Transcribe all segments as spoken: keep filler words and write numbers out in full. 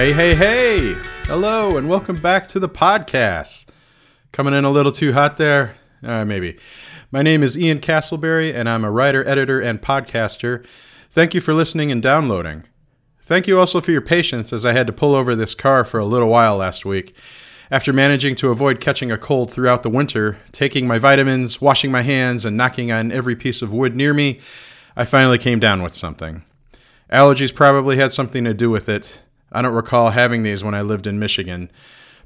Hey, hey, hey! Hello, and welcome back to the podcast. Coming in a little too hot there? Uh, maybe. My name is Ian Castleberry, and I'm a writer, editor, and podcaster. Thank you for listening and downloading. Thank you also for your patience as I had to pull over this car for a little while last week. After managing to avoid catching a cold throughout the winter, taking my vitamins, washing my hands, and knocking on every piece of wood near me, I finally came down with something. Allergies probably had something to do with it. I don't recall having these when I lived in Michigan.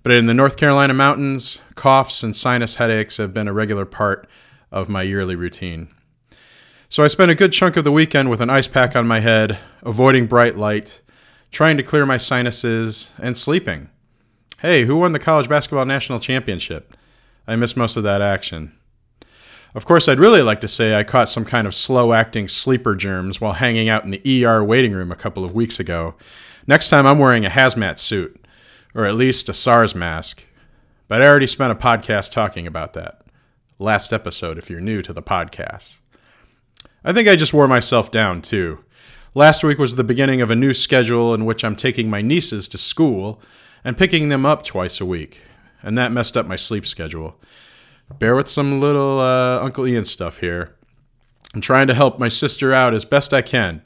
But in the North Carolina mountains, coughs and sinus headaches have been a regular part of my yearly routine. So I spent a good chunk of the weekend with an ice pack on my head, avoiding bright light, trying to clear my sinuses, and sleeping. Hey, who won the college basketball national championship? I missed most of that action. Of course, I'd really like to say I caught some kind of slow-acting sleeper germs while hanging out in the E R waiting room a couple of weeks ago. Next time, I'm wearing a hazmat suit, or at least a SARS mask. But I already spent a podcast talking about that. Last episode, if you're new to the podcast. I think I just wore myself down, too. Last week was the beginning of a new schedule in which I'm taking my nieces to school and picking them up twice a week, and that messed up my sleep schedule. Bear with some little uh, Uncle Ian stuff here. I'm trying to help my sister out as best I can.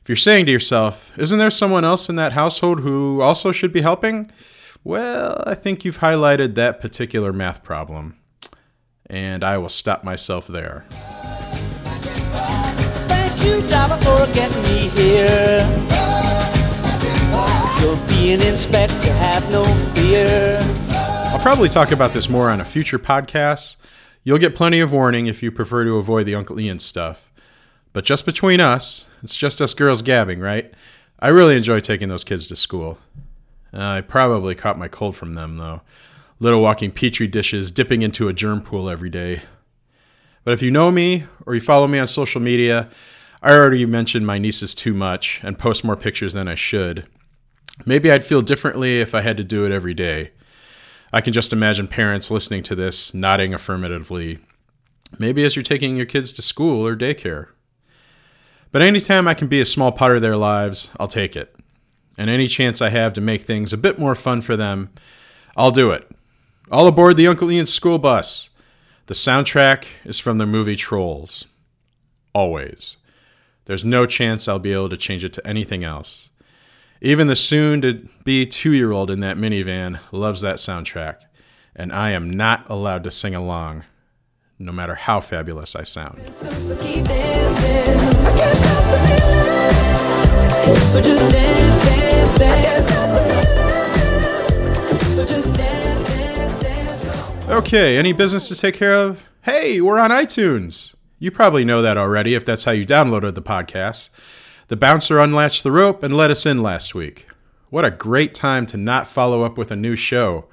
If you're saying to yourself, isn't there someone else in that household who also should be helping? Well, I think you've highlighted that particular math problem. And I will stop myself there. Thank you, Dava, for getting me here. You'll be an inspector, have no fear. I'll probably talk about this more on a future podcast. You'll get plenty of warning if you prefer to avoid the Uncle Ian stuff. But just between us, it's just us girls gabbing, right? I really enjoy taking those kids to school. Uh, I probably caught my cold from them, though. Little walking petri dishes dipping into a germ pool every day. But if you know me or you follow me on social media, I already mentioned my nieces too much and post more pictures than I should. Maybe I'd feel differently if I had to do it every day. I can just imagine parents listening to this, nodding affirmatively. Maybe as you're taking your kids to school or daycare. But anytime I can be a small part of their lives, I'll take it. And any chance I have to make things a bit more fun for them, I'll do it. All aboard the Uncle Ian school bus. The soundtrack is from the movie Trolls. Always. There's no chance I'll be able to change it to anything else. Even the soon-to-be two-year-old in that minivan loves that soundtrack, and I am not allowed to sing along, no matter how fabulous I sound. Okay, any business to take care of? Hey, we're on iTunes! You probably know that already if that's how you downloaded the podcast. The bouncer unlatched the rope and let us in last week. What a great time to not follow up with a new show.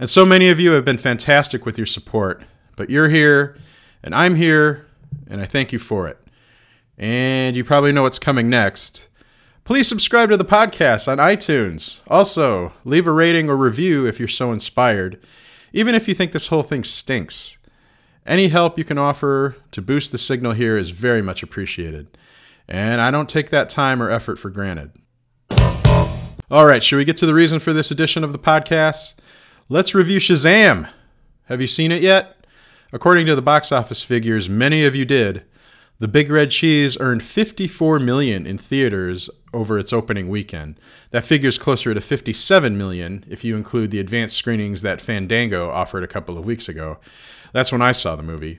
And so many of you have been fantastic with your support. But you're here, and I'm here, and I thank you for it. And you probably know what's coming next. Please subscribe to the podcast on iTunes. Also, leave a rating or review if you're so inspired, even if you think this whole thing stinks. Any help you can offer to boost the signal here is very much appreciated. And I don't take that time or effort for granted. All right, should we get to the reason for this edition of the podcast? Let's review Shazam. Have you seen it yet? According to the box office figures, many of you did. The Big Red Cheese earned fifty-four million dollars in theaters over its opening weekend. That figure's closer to fifty-seven million dollars if you include the advanced screenings that Fandango offered a couple of weeks ago. That's when I saw the movie.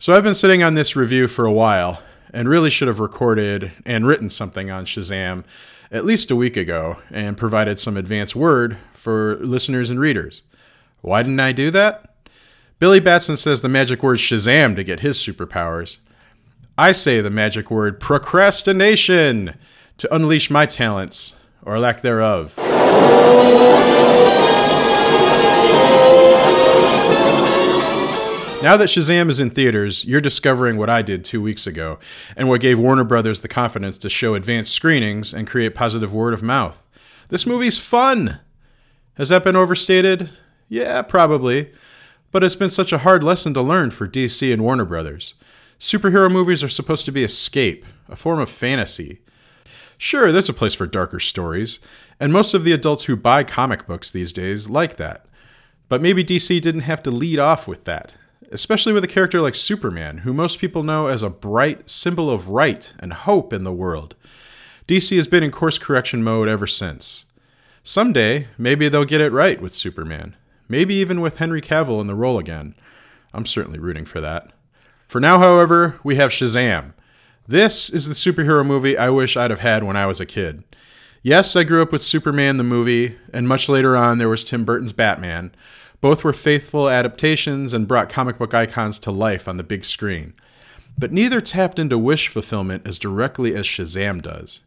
So I've been sitting on this review for a while, and really should have recorded and written something on Shazam at least a week ago and provided some advance word for listeners and readers. Why didn't I do that? Billy Batson says the magic word Shazam to get his superpowers. I say the magic word procrastination to unleash my talents, or lack thereof. Now that Shazam is in theaters, you're discovering what I did two weeks ago, and what gave Warner Brothers the confidence to show advanced screenings and create positive word of mouth. This movie's fun! Has that been overstated? Yeah, probably. But it's been such a hard lesson to learn for D C and Warner Brothers. Superhero movies are supposed to be escape, a form of fantasy. Sure, there's a place for darker stories, And most of the adults who buy comic books these days like that. But maybe D C didn't have to lead off with that, especially with a character like Superman, who most people know as a bright symbol of right and hope in the world. D C has been in course correction mode ever since. Someday, maybe they'll get it right with Superman. Maybe even with Henry Cavill in the role again. I'm certainly rooting for that. For now, however, we have Shazam. This is the superhero movie I wish I'd have had when I was a kid. Yes, I grew up with Superman the movie, and much later on there was Tim Burton's Batman. Both were faithful adaptations and brought comic book icons to life on the big screen. But neither tapped into wish fulfillment as directly as Shazam does.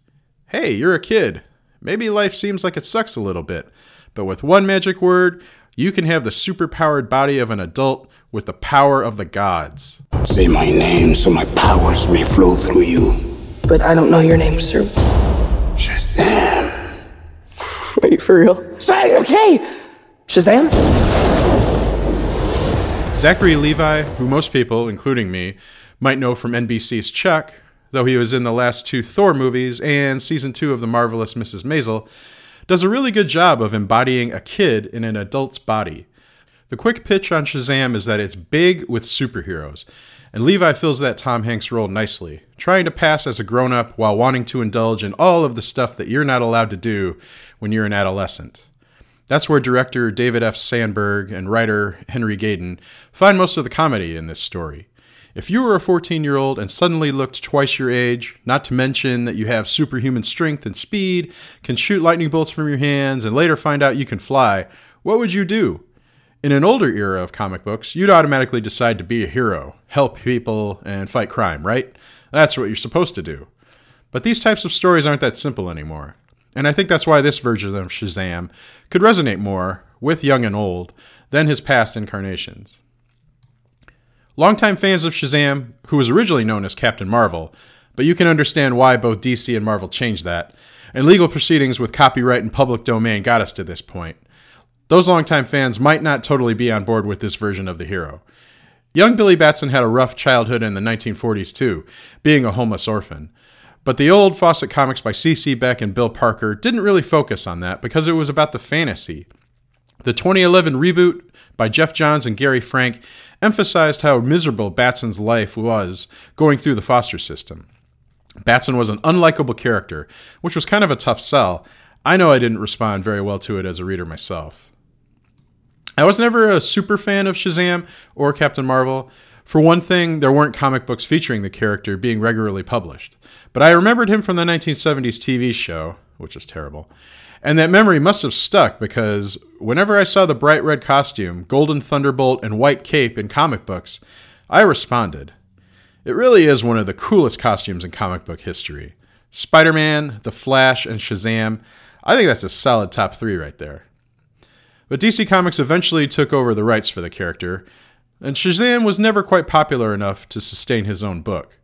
Hey, you're a kid. Maybe life seems like it sucks a little bit, but with one magic word, you can have the superpowered body of an adult with the power of the gods. Say my name so my powers may flow through you. But I don't know your name, sir. Shazam. Wait, for real? Say, okay! Shazam? Zachary Levi, who most people, including me, might know from N B C's Chuck, though he was in the last two Thor movies and season two of The Marvelous Missus Maisel, does a really good job of embodying a kid in an adult's body. The quick pitch on Shazam is that it's big with superheroes, and Levi fills that Tom Hanks role nicely, trying to pass as a grown-up while wanting to indulge in all of the stuff that you're not allowed to do when you're an adolescent. That's where director David F. Sandberg and writer Henry Gayden find most of the comedy in this story. If you were a fourteen-year-old and suddenly looked twice your age, not to mention that you have superhuman strength and speed, can shoot lightning bolts from your hands, and later find out you can fly, what would you do? In an older era of comic books, you'd automatically decide to be a hero, help people, and fight crime, right? That's what you're supposed to do. But these types of stories aren't that simple anymore. And I think that's why this version of Shazam could resonate more with young and old than his past incarnations. Longtime fans of Shazam, who was originally known as Captain Marvel, but you can understand why both D C and Marvel changed that, and legal proceedings with copyright and public domain got us to this point. Those longtime fans might not totally be on board with this version of the hero. Young Billy Batson had a rough childhood in the nineteen forties too, being a homeless orphan. But the old Fawcett comics by C C Beck and Bill Parker didn't really focus on that because it was about the fantasy. The twenty eleven reboot by Jeff Johns and Gary Frank emphasized how miserable Batson's life was going through the foster system. Batson was an unlikable character, which was kind of a tough sell. I know I didn't respond very well to it as a reader myself. I was never a super fan of Shazam or Captain Marvel. For one thing, there weren't comic books featuring the character being regularly published. But I remembered him from the nineteen seventies T V show, which was terrible. And that memory must have stuck because whenever I saw the bright red costume, golden thunderbolt, and white cape in comic books, I responded. It really is one of the coolest costumes in comic book history. Spider-Man, The Flash, and Shazam. I think that's a solid top three right there. But D C Comics eventually took over the rights for the character, and Shazam was never quite popular enough to sustain his own book.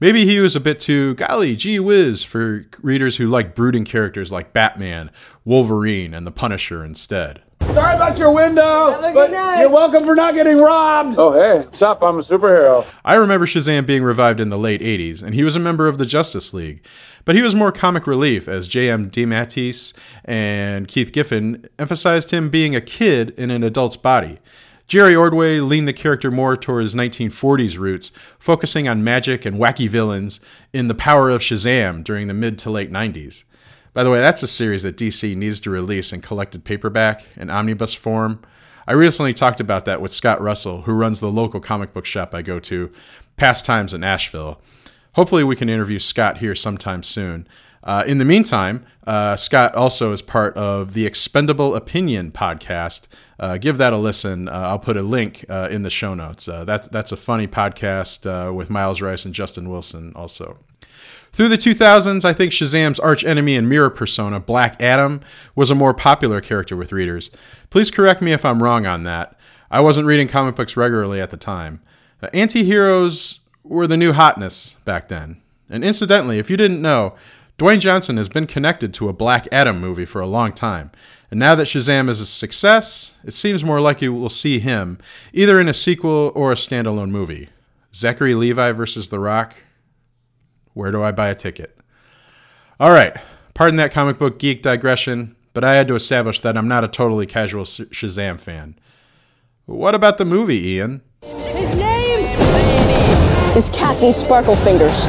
Maybe he was a bit too golly gee whiz for readers who like brooding characters like Batman, Wolverine, and the Punisher instead. Sorry about your window, but you're welcome for not getting robbed. Oh, hey, what's up? I'm a superhero. I remember Shazam being revived in the late eighties, and he was a member of the Justice League. But he was more comic relief, as J M DeMatteis and Keith Giffen emphasized him being a kid in an adult's body. Jerry Ordway leaned the character more toward his nineteen forties roots, focusing on magic and wacky villains in The Power of Shazam during the mid to late nineties. By the way, that's a series that D C needs to release in collected paperback and omnibus form. I recently talked about that with Scott Russell, who runs the local comic book shop I go to, Pastimes in Asheville. Hopefully we can interview Scott here sometime soon. Uh, in the meantime, uh, Scott also is part of the Expendable Opinion Podcast. Uh, give that a listen. Uh, I'll put a link uh, in the show notes. Uh, that's, that's a funny podcast uh, with Miles Rice and Justin Wilson also. Through the two thousands, I think Shazam's archenemy and mirror persona, Black Adam, was a more popular character with readers. Please correct me if I'm wrong on that. I wasn't reading comic books regularly at the time. Uh, anti-heroes were the new hotness back then. And incidentally, if you didn't know, Dwayne Johnson has been connected to a Black Adam movie for a long time, and now that Shazam is a success, it seems more likely we'll see him, either in a sequel or a standalone movie. Zachary Levi versus The Rock? Where do I buy a ticket? All right, Pardon that comic book geek digression, but I had to establish that I'm not a totally casual Shazam fan. What about the movie, Ian? His name is Captain Sparklefingers.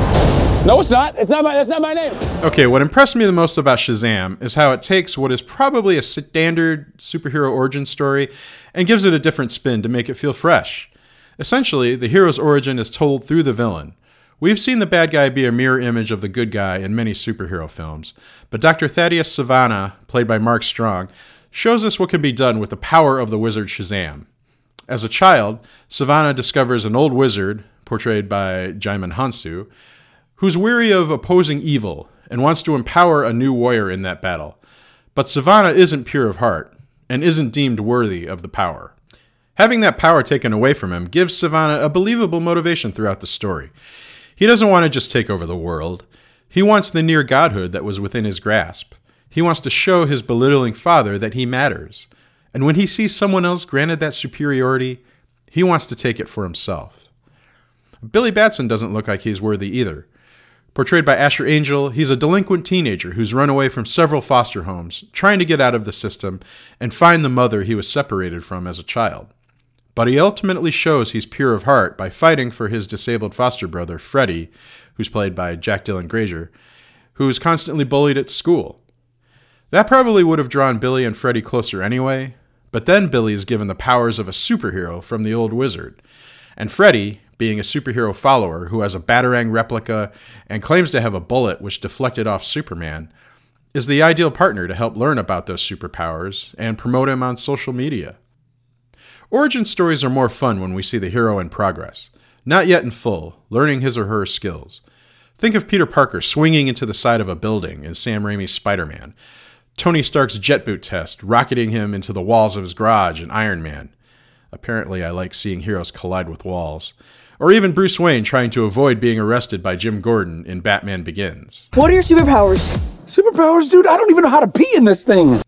No, it's not. It's not my, that's not my name. Okay, what impressed me the most about Shazam is how it takes what is probably a standard superhero origin story and gives it a different spin to make it feel fresh. Essentially, the hero's origin is told through the villain. We've seen the bad guy be a mirror image of the good guy in many superhero films, but Doctor Thaddeus Savannah, played by Mark Strong, shows us what can be done with the power of the wizard Shazam. As a child, Savannah discovers an old wizard, portrayed by Djimon Hounsou, who's weary of opposing evil and wants to empower a new warrior in that battle. But Savannah isn't pure of heart and isn't deemed worthy of the power. Having that power taken away from him gives Savannah a believable motivation throughout the story. He doesn't want to just take over the world. He wants the near godhood that was within his grasp. He wants to show his belittling father that he matters. And when he sees someone else granted that superiority, he wants to take it for himself. Billy Batson doesn't look like he's worthy either. Portrayed by Asher Angel, he's a delinquent teenager who's run away from several foster homes, trying to get out of the system and find the mother he was separated from as a child. But he ultimately shows he's pure of heart by fighting for his disabled foster brother, Freddy, who's played by Jack Dylan Grazer, who is constantly bullied at school. That probably would have drawn Billy and Freddy closer anyway, but then Billy is given the powers of a superhero from the old wizard, and Freddy, being a superhero follower who has a Batarang replica and claims to have a bullet which deflected off Superman, is the ideal partner to help learn about those superpowers and promote him on social media. Origin stories are more fun when we see the hero in progress, not yet in full, learning his or her skills. Think of Peter Parker swinging into the side of a building in Sam Raimi's Spider-Man, Tony Stark's jet boot test rocketing him into the walls of his garage in Iron Man. Apparently I like seeing heroes collide with walls. Or even Bruce Wayne trying to avoid being arrested by Jim Gordon in Batman Begins. What are your superpowers? Superpowers, dude? I don't even know how to pee in this thing.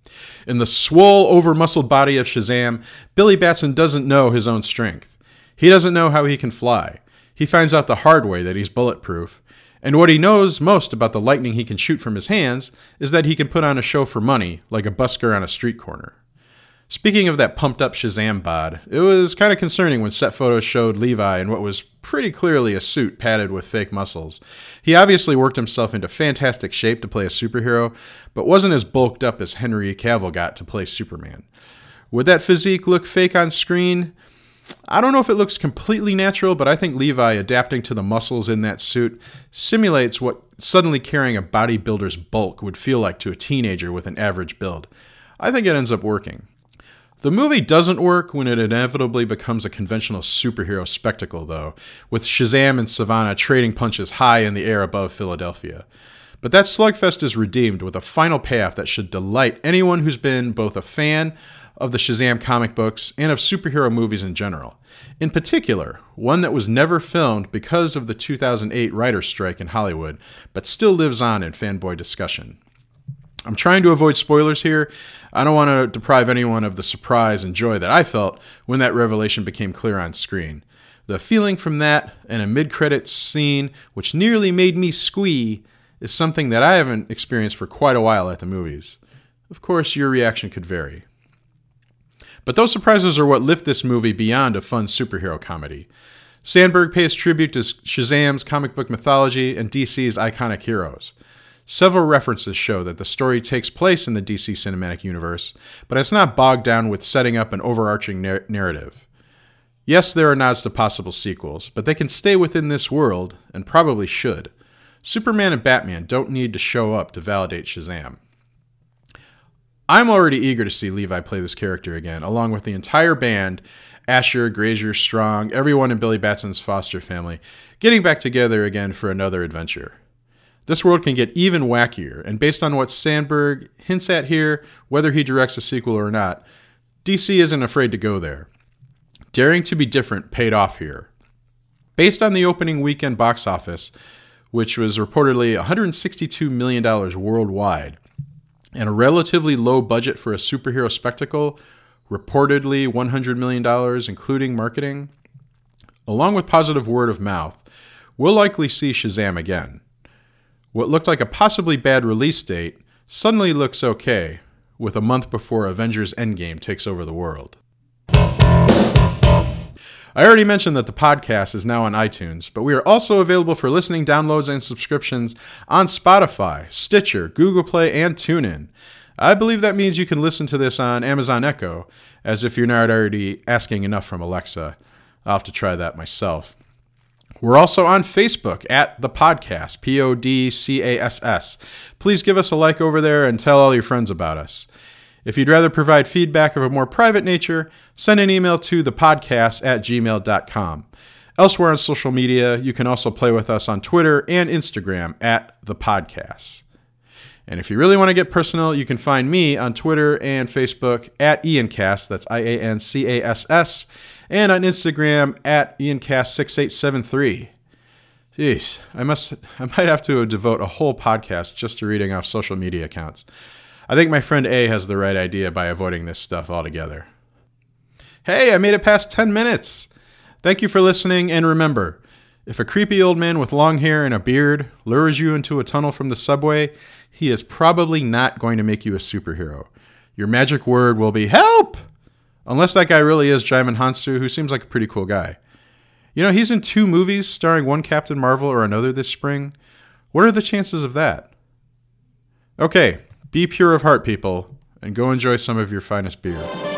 In the swole, over-muscled body of Shazam, Billy Batson doesn't know his own strength. He doesn't know how he can fly. He finds out the hard way that he's bulletproof. And what he knows most about the lightning he can shoot from his hands is that he can put on a show for money, like a busker on a street corner. Speaking of that pumped-up Shazam bod, it was kind of concerning when set photos showed Levi in what was pretty clearly a suit padded with fake muscles. He obviously worked himself into fantastic shape to play a superhero, but wasn't as bulked up as Henry Cavill got to play Superman. Would that physique look fake on screen? I don't know if it looks completely natural, but I think Levi adapting to the muscles in that suit simulates what suddenly carrying a bodybuilder's bulk would feel like to a teenager with an average build. I think it ends up working. The movie doesn't work when it inevitably becomes a conventional superhero spectacle, though, with Shazam and Savannah trading punches high in the air above Philadelphia. But that slugfest is redeemed with a final payoff that should delight anyone who's been both a fan of the Shazam comic books and of superhero movies in general. In particular, one that was never filmed because of the two thousand eight writer's strike in Hollywood, but still lives on in fanboy discussion. I'm trying to avoid spoilers here. I don't want to deprive anyone of the surprise and joy that I felt when that revelation became clear on screen. The feeling from that and a mid-credits scene, which nearly made me squee, is something that I haven't experienced for quite a while at the movies. Of course, your reaction could vary. But those surprises are what lift this movie beyond a fun superhero comedy. Sandberg pays tribute to Shazam's comic book mythology and D C's iconic heroes. Several references show that the story takes place in the D C Cinematic Universe, but it's not bogged down with setting up an overarching nar- narrative. Yes, there are nods to possible sequels, but they can stay within this world, and probably should. Superman and Batman don't need to show up to validate Shazam. I'm already eager to see Levi play this character again, along with the entire band, Asher, Grazer, Strong, everyone in Billy Batson's foster family, getting back together again for another adventure. This world can get even wackier, and based on what Sandberg hints at here, whether he directs a sequel or not, D C isn't afraid to go there. Daring to be different paid off here. Based on the opening weekend box office, which was reportedly one hundred sixty-two million dollars worldwide, and a relatively low budget for a superhero spectacle, reportedly one hundred million dollars including marketing, along with positive word of mouth, we'll likely see Shazam again. What looked like a possibly bad release date suddenly looks okay, with a month before Avengers Endgame takes over the world. I already mentioned that the podcast is now on iTunes, but we are also available for listening, downloads, and subscriptions on Spotify, Stitcher, Google Play, and TuneIn. I believe that means you can listen to this on Amazon Echo, as if you're not already asking enough from Alexa. I'll have to try that myself. We're also on Facebook at The Podcast, P O D C A S S. Please give us a like over there and tell all your friends about us. If you'd rather provide feedback of a more private nature, send an email to thepodcast at gmail dot com. Elsewhere on social media, you can also play with us on Twitter and Instagram at The Podcast. And if you really want to get personal, you can find me on Twitter and Facebook at IanCass, that's I A N C A S S, and on Instagram at Ian Cast six eight seven three. Jeez, I, must, I might have to devote a whole podcast just to reading off social media accounts. I think my friend A has the right idea by avoiding this stuff altogether. Hey, I made it past ten minutes. Thank you for listening, and remember, if a creepy old man with long hair and a beard lures you into a tunnel from the subway, he is probably not going to make you a superhero. Your magic word will be help! Unless that guy really is Djimon Hounsou, who seems like a pretty cool guy. You know, he's in two movies starring one Captain Marvel or another this spring. What are the chances of that? Okay. Be pure of heart, people, and go enjoy some of your finest beer.